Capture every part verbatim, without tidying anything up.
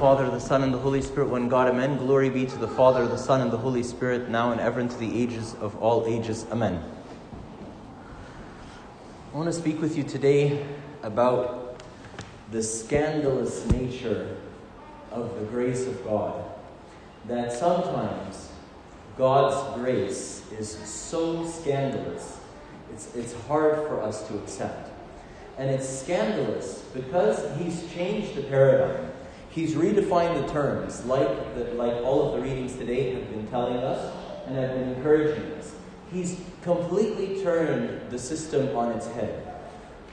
Father, the Son, and the Holy Spirit, one God. Amen. Glory be to the Father, the Son, and the Holy Spirit, now and ever, into the ages of all ages. Amen. I want to speak with you today about the scandalous nature of the grace of God. That sometimes God's grace is so scandalous, it's, it's hard for us to accept. And it's scandalous because He's changed the paradigm. He's redefined the terms, like the, like all of the readings today have been telling us and have been encouraging us. He's completely turned the system on its head.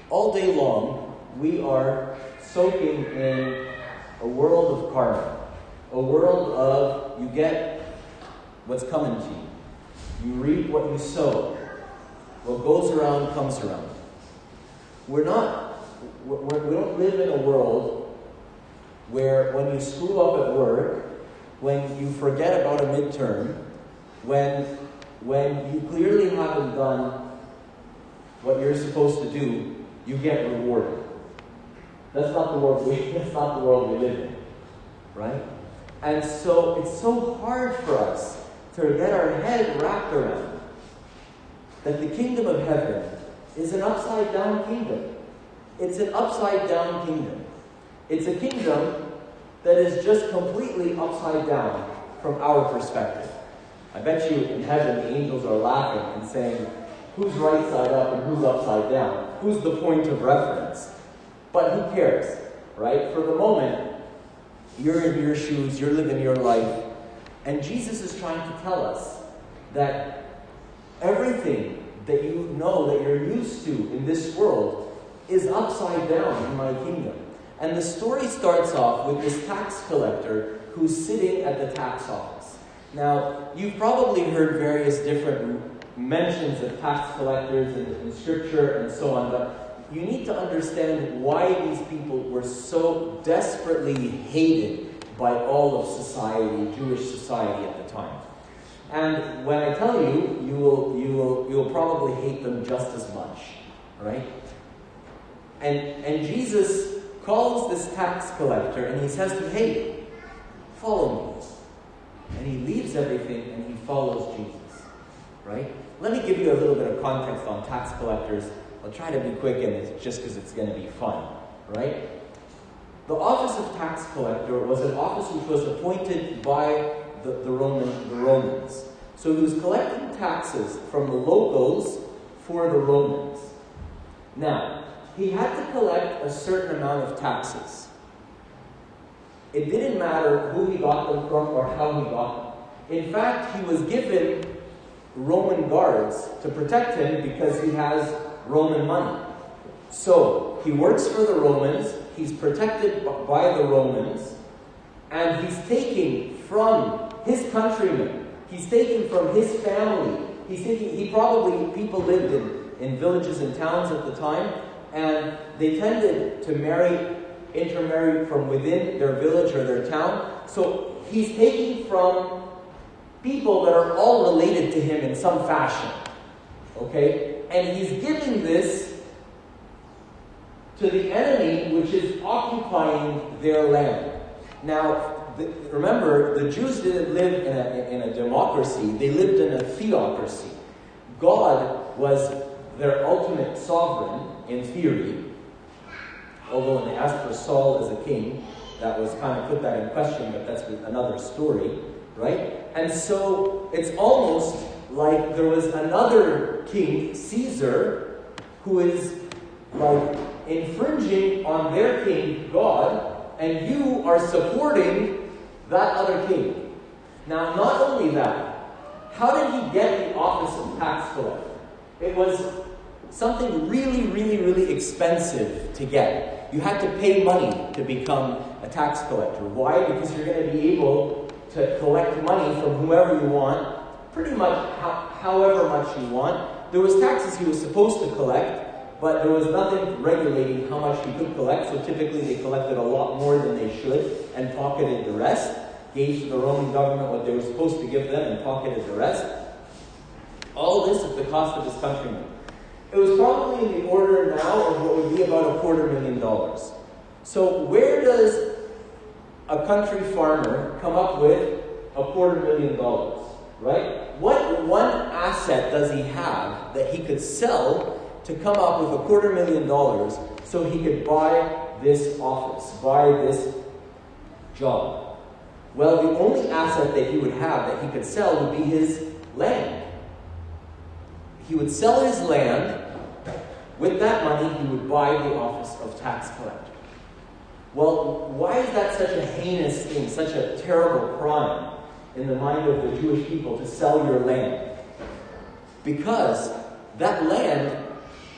All day long, we are soaking in a world of karma, a world of you get what's coming to you. You reap what you sow. What goes around comes around. We're not, we're, we don't live in a world where when you screw up at work, when you forget about a midterm, when, when you clearly haven't done what you're supposed to do, you get rewarded. That's not the world we, that's not the world we live in, right? And so it's so hard for us to get our head wrapped around that the kingdom of heaven is an upside-down kingdom. It's an upside-down kingdom. It's a kingdom that is just completely upside down from our perspective. I bet you in heaven the angels are laughing and saying, who's right side up and who's upside down? Who's the point of reference? But who cares, right? For the moment, you're in your shoes, you're living your life. And Jesus is trying to tell us that everything that you know, that you're used to in this world, is upside down in my kingdom. And the story starts off with this tax collector who's sitting at the tax office. Now, you've probably heard various different mentions of tax collectors in, in scripture and so on, but you need to understand why these people were so desperately hated by all of society, Jewish society at the time. And when I tell you, you will, you will, you will probably hate them just as much, right? And, and Jesus calls this tax collector and he says to him, hey, follow me. And he leaves everything and he follows Jesus, right? Let me give you a little bit of context on tax collectors. I'll try to be quick and it's just because it's going to be fun, right? The office of tax collector was an office which was appointed by the, the, Roman, the Romans. So he was collecting taxes from the locals for the Romans. Now, he had to collect a certain amount of taxes. It didn't matter who he got them from or how he got them. In fact, he was given Roman guards to protect him because he has Roman money. So he works for the Romans, he's protected by the Romans, and he's taking from his countrymen, he's taking from his family, he's taking, he probably, people lived in, in villages and towns at the time, and they tended to marry, intermarry from within their village or their town. So he's taking from people that are all related to him in some fashion. Okay? And he's giving this to the enemy, which is occupying their land. Now, the, remember, the Jews didn't live in a, in a democracy. They lived in a theocracy. God was their ultimate sovereign, in theory, although when they asked for Saul as a king, that was kind of put that in question, but that's another story, right? And so it's almost like there was another king, Caesar, who is like infringing on their king, God, and you are supporting that other king. Now, not only that, how did he get the office of tax collector? It was something really, really, really expensive to get. You had to pay money to become a tax collector. Why? Because you're going to be able to collect money from whoever you want, pretty much ho- however much you want. There was taxes he was supposed to collect, but there was nothing regulating how much he could collect, so typically they collected a lot more than they should and pocketed the rest, gave to the Roman government what they were supposed to give them and pocketed the rest. All this at the cost of his countrymen. It was probably in the order now of what would be about a quarter million dollars. So where does a country farmer come up with a quarter million dollars, right? What one asset does he have that he could sell to come up with a quarter million dollars so he could buy this office, buy this job? Well, the only asset that he would have that he could sell would be his land. He would sell his land. With that money, he would buy the office of tax collector. Well, why is that such a heinous thing, such a terrible crime in the mind of the Jewish people to sell your land? Because that land,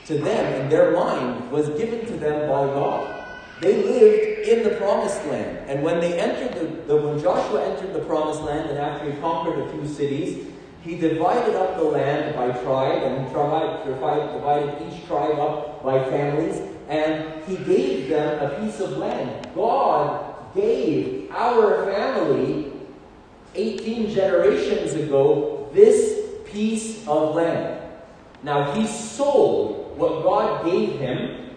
to them, in their mind, was given to them by God. They lived in the promised land. And when they entered the, the when Joshua entered the promised land, and after he conquered a few cities, he divided up the land by tribe, and he tried, tried, divided each tribe up by families, and he gave them a piece of land. God gave our family eighteen generations ago this piece of land. Now he sold what God gave him,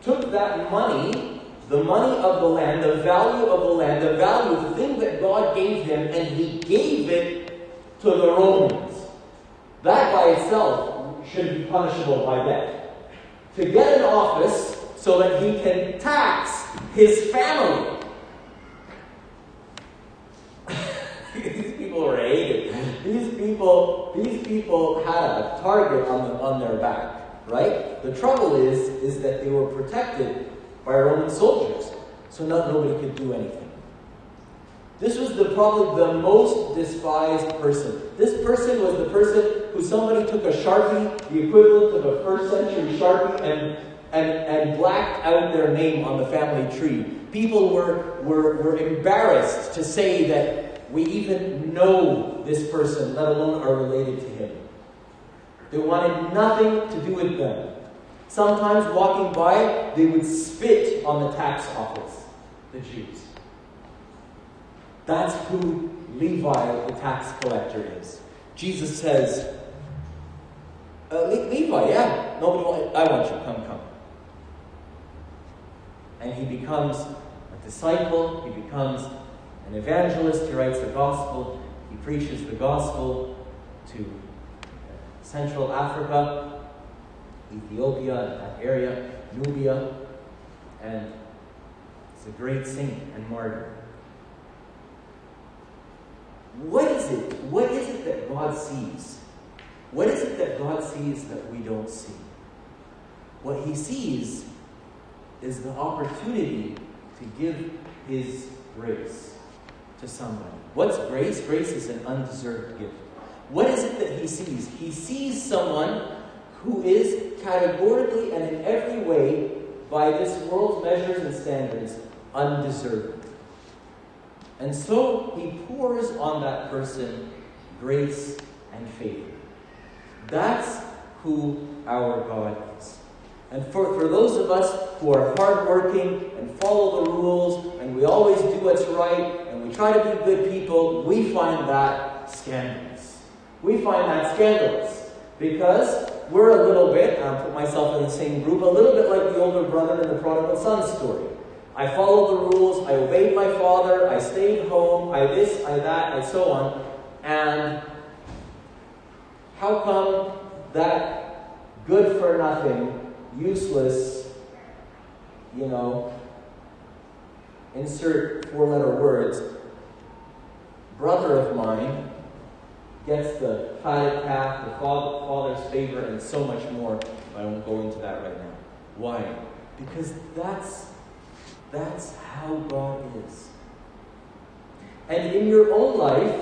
took that money, the money of the land, the value of the land, the value, the thing that God gave him, and he gave it to the Romans. That by itself should be punishable by death. To get an office so that he can tax his family. These people were hated. These people, these people had a target on the, on their back, right? The trouble is, is that they were protected by Roman soldiers, so not nobody could do anything. This was the, probably the most despised person. This person was the person who somebody took a Sharpie, the equivalent of a first century Sharpie, and, and, and blacked out their name on the family tree. People were, were, were embarrassed to say that we even know this person, let alone are related to him. They wanted nothing to do with them. Sometimes walking by, they would spit on the tax office, the Jews. That's who Levi, the tax collector, is. Jesus says, uh, Le- Levi, yeah, nobody want, I want you, come, come. And he becomes a disciple, he becomes an evangelist, he writes the gospel, he preaches the gospel to Central Africa, Ethiopia, and that area, Nubia, and he's a great saint and martyr. What is it? What is it that God sees? What is it that God sees that we don't see? What he sees is the opportunity to give his grace to somebody. What's grace? Grace is an undeserved gift. What is it that he sees? He sees someone who is categorically and in every way, by this world's measures and standards, undeserved. And so he pours on that person grace and favor. That's who our God is. And for, for those of us who are hardworking and follow the rules and we always do what's right and we try to be good people, we find that scandalous. We find that scandalous because we're a little bit, and I'll put myself in the same group, a little bit like the older brother in the prodigal son story. I followed the rules, I obeyed my father, I stayed home, I this, I that, and so on. And how come that good-for-nothing, useless, you know, insert four-letter words, brother of mine gets the fatted calf, the father's favor, and so much more, but I won't go into that right now. Why? Because that's That's how God is. And in your own life,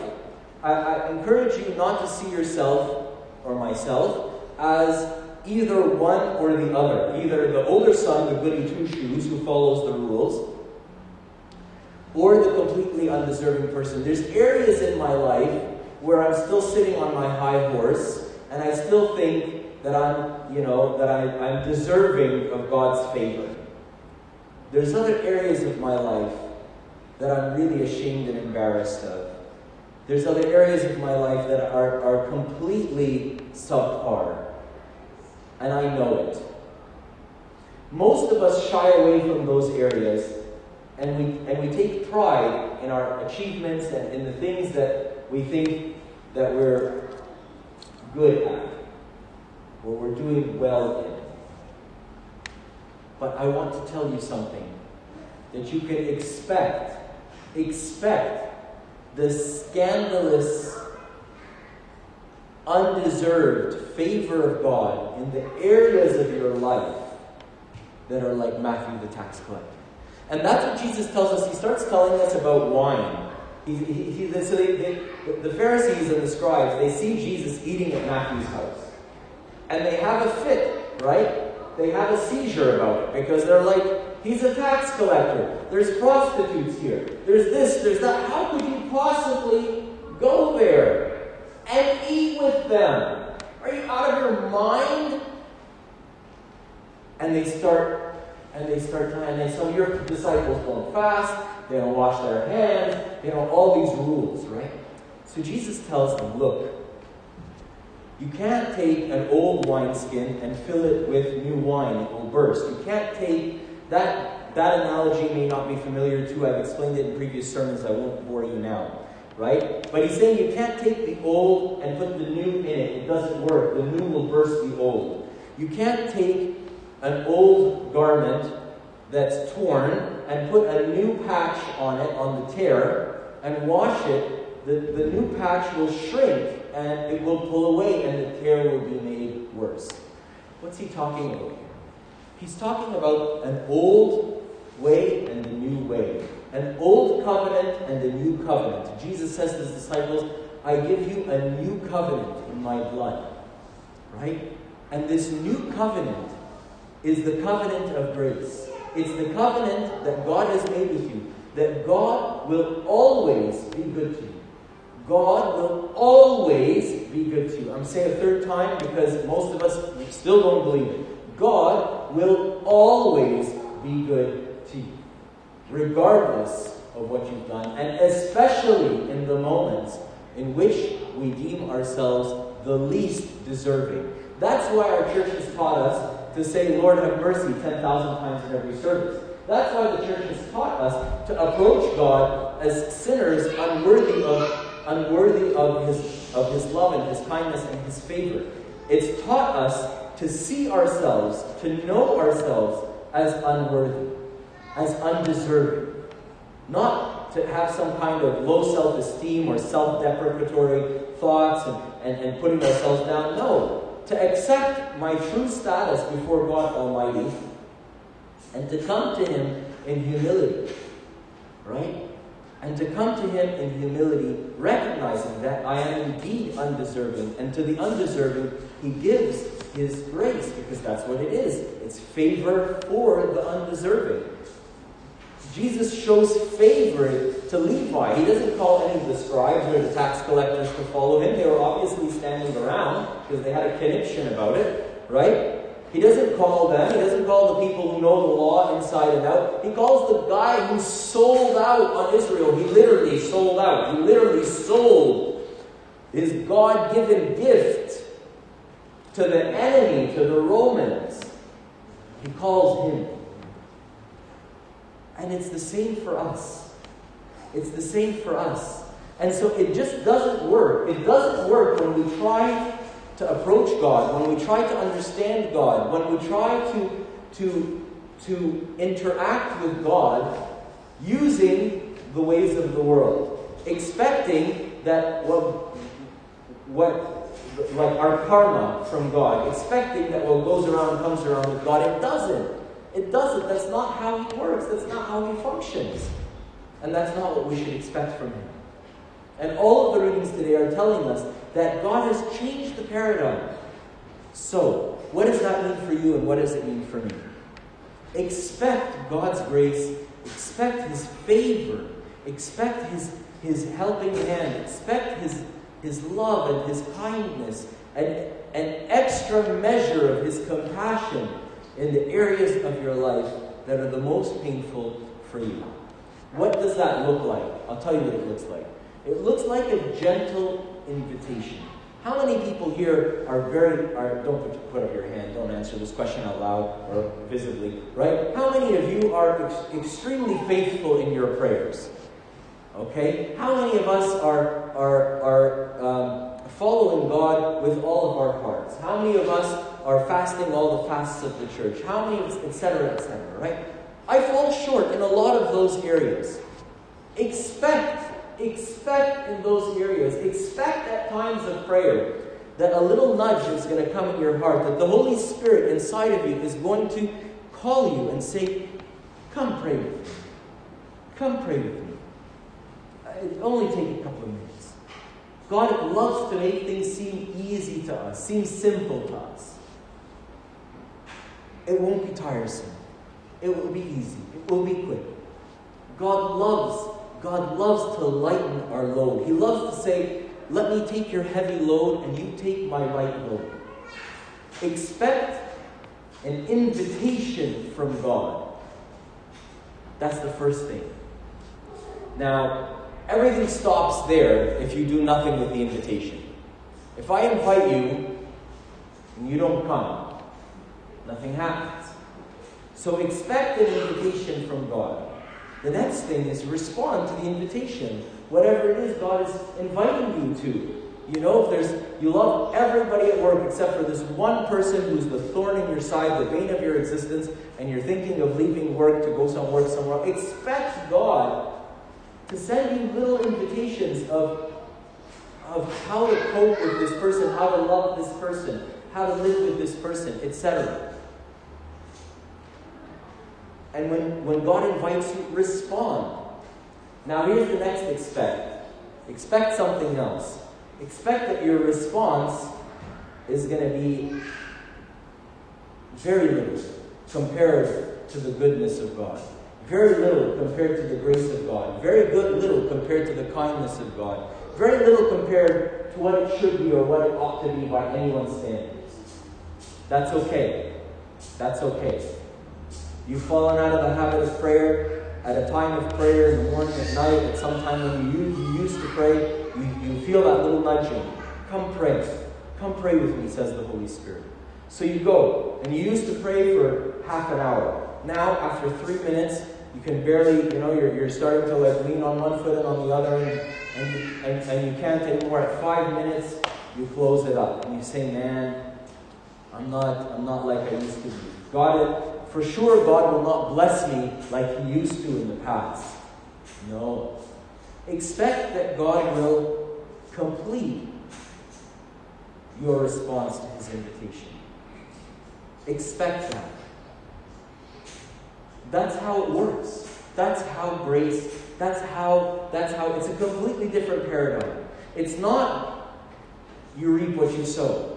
I, I encourage you not to see yourself or myself as either one or the other. Either the older son, the goody two-shoes, who follows the rules, or the completely undeserving person. There's areas in my life where I'm still sitting on my high horse, and I still think that I'm, you know, that I, I'm deserving of God's favor. There's other areas of my life that I'm really ashamed and embarrassed of. There's other areas of my life that are, are completely subpar. And I know it. Most of us shy away from those areas and we and we take pride in our achievements and in the things that we think that we're good at or we're doing well in. But I want to tell you something that you can expect. Expect the scandalous, undeserved favor of God in the areas of your life that are like Matthew the tax collector. And that's what Jesus tells us. He starts telling us about wine. He, he, he, so they, they, the Pharisees and the scribes, they see Jesus eating at Matthew's house. And they have a fit, right? They have a seizure about it because they're like, he's a tax collector. There's prostitutes here. There's this, there's that. How could you possibly go there and eat with them? Are you out of your mind? And they start, and they start trying, and they say, your disciples don't fast, they don't wash their hands, they don't, all these rules, right? So Jesus tells them, look, you can't take an old wineskin and fill it with new wine, it will burst. You can't take, that, that analogy may not be familiar to, I've explained it in previous sermons, I won't bore you now, right? But he's saying you can't take the old and put the new in it, it doesn't work, the new will burst the old. You can't take an old garment that's torn and put a new patch on it, on the tear, and wash it, the, the new patch will shrink and it will pull away and the tear will be made worse. What's he talking about here? He's talking about an old way and the new way. An old covenant and the new covenant. Jesus says to his disciples, I give you a new covenant in my blood. Right? And this new covenant is the covenant of grace. It's the covenant that God has made with you, that God will always be good to you. God will always be good to you. I'm saying a third time because most of us still don't believe it. God will always be good to you, regardless of what you've done, and especially in the moments in which we deem ourselves the least deserving. That's why our church has taught us to say, Lord, have mercy, ten thousand times in every service. That's why the church has taught us to approach God as sinners unworthy of unworthy of His of His love and His kindness and His favor. It's taught us to see ourselves, to know ourselves as unworthy, as undeserving. Not to have some kind of low self-esteem or self-deprecatory thoughts and, and, and putting ourselves down. No. To accept my true status before God Almighty and to come to Him in humility, right? And to come to Him in humility, recognizing that I am indeed undeserving, and to the undeserving, He gives His grace, because that's what it is. It's favor for the undeserving. Jesus shows favor to Levi. He doesn't call any of the scribes or the tax collectors to follow Him. They were obviously standing around because they had a connection about it, right? He doesn't call them. He doesn't call the people who know the law inside and out. He calls the guy who sold out on Israel. He literally sold out. He literally sold his God-given gift to the enemy, to the Romans. He calls him. And it's the same for us. It's the same for us. And so it just doesn't work. It doesn't work when we try to approach God, when we try to understand God, when we try to, to, to interact with God using the ways of the world, expecting that what, what like our karma from God, expecting that what goes around comes around with God. It doesn't. It doesn't. That's not how He works. That's not how He functions. And that's not what we should expect from Him. And all of the readings today are telling us that God has changed the paradigm. So, what does that mean for you and what does it mean for me? Expect God's grace. Expect His favor. Expect His, His helping hand. Expect His, His love and His kindness and an extra measure of His compassion in the areas of your life that are the most painful for you. What does that look like? I'll tell you what it looks like. It looks like a gentle invitation. How many people here are very, are, don't put, put up your hand, don't answer this question out loud or visibly, right? How many of you are ex- extremely faithful in your prayers? Okay? How many of us are, are, are um, following God with all of our hearts? How many of us are fasting all the fasts of the church? How many of us, et cetera, et cetera, right? I fall short in a lot of those areas. Expect Expect in those areas, expect at times of prayer that a little nudge is going to come in your heart, that the Holy Spirit inside of you is going to call you and say, come pray with me. Come pray with me. It'll only take a couple of minutes. God loves to make things seem easy to us, seem simple to us. It won't be tiresome. It will be easy. It will be quick. God loves God loves to lighten our load. He loves to say, let me take your heavy load and you take my light load. Expect an invitation from God. That's the first thing. Now, everything stops there if you do nothing with the invitation. If I invite you and you don't come, nothing happens. So expect an invitation from God. The next thing is respond to the invitation. Whatever it is God is inviting you to. You know, if there's, you love everybody at work except for this one person who's the thorn in your side, the bane of your existence, and you're thinking of leaving work to go somewhere, somewhere. Expect God to send you little invitations of, of how to cope with this person, how to love this person, how to live with this person, et cetera. And when, when God invites you, respond. Now here's the next expect. Expect something else. Expect that your response is going to be very little compared to the goodness of God. Very little compared to the grace of God. Very good little compared to the kindness of God. Very little compared to what it should be or what it ought to be by anyone's standards. That's okay. That's okay. You've fallen out of the habit of prayer at a time of prayer in the morning, at night, at some time when you, you used to pray. You, you feel that little nudging. Come pray. Come pray with me, says the Holy Spirit. So you go, and you used to pray for half an hour. Now, after three minutes, you can barely, you know, you're, you're starting to like lean on one foot and on the other, and, and, and, and you can't anymore. At five minutes, you close it up. And you say, man, I'm not, I'm not like I used to be. Got it? For sure, God will not bless me like He used to in the past. No. Expect that God will complete your response to His invitation. Expect that. That's how it works. That's how grace, that's how, that's how, it's a completely different paradigm. It's not you reap what you sow.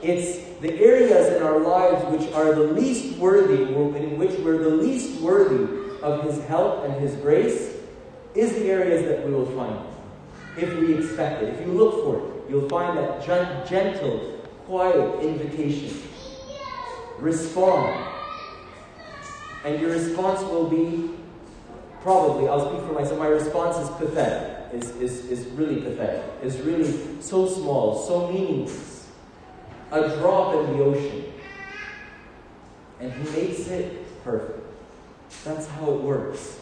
It's the areas in our lives which are the least worthy, in which we're the least worthy of His help and His grace, is the areas that we will find it. If we expect it, if you look for it, you'll find that gentle, quiet invitation. Respond. And your response will be, probably, I'll speak for myself, my response is pathetic. Is is is really pathetic. It's really so small, so meaningless. A drop in the ocean. And He makes it perfect. That's how it works.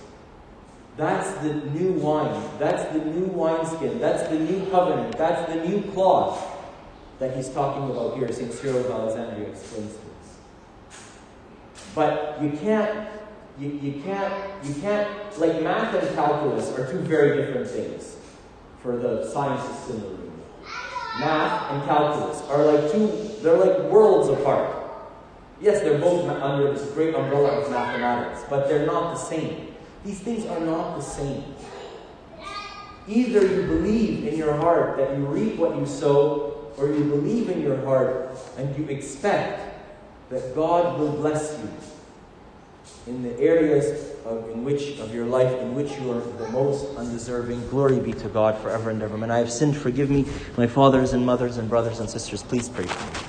That's the new wine. That's the new wineskin. That's the new covenant. That's the new cloth that He's talking about here. Saint Cyril of Alexandria explains this. But you can't, you, you can't, you can't, like math and calculus are two very different things for the sciences similarly. Math and calculus are like two, they're like worlds apart. Yes, they're both under this great umbrella of mathematics, but they're not the same. These things are not the same. Either you believe in your heart that you reap what you sow, or you believe in your heart and you expect that God will bless you in the areas of, in which, of your life in which you are the most undeserving. Glory be to God forever and ever. And I have sinned. Forgive me, my fathers and mothers and brothers and sisters. Please pray for me.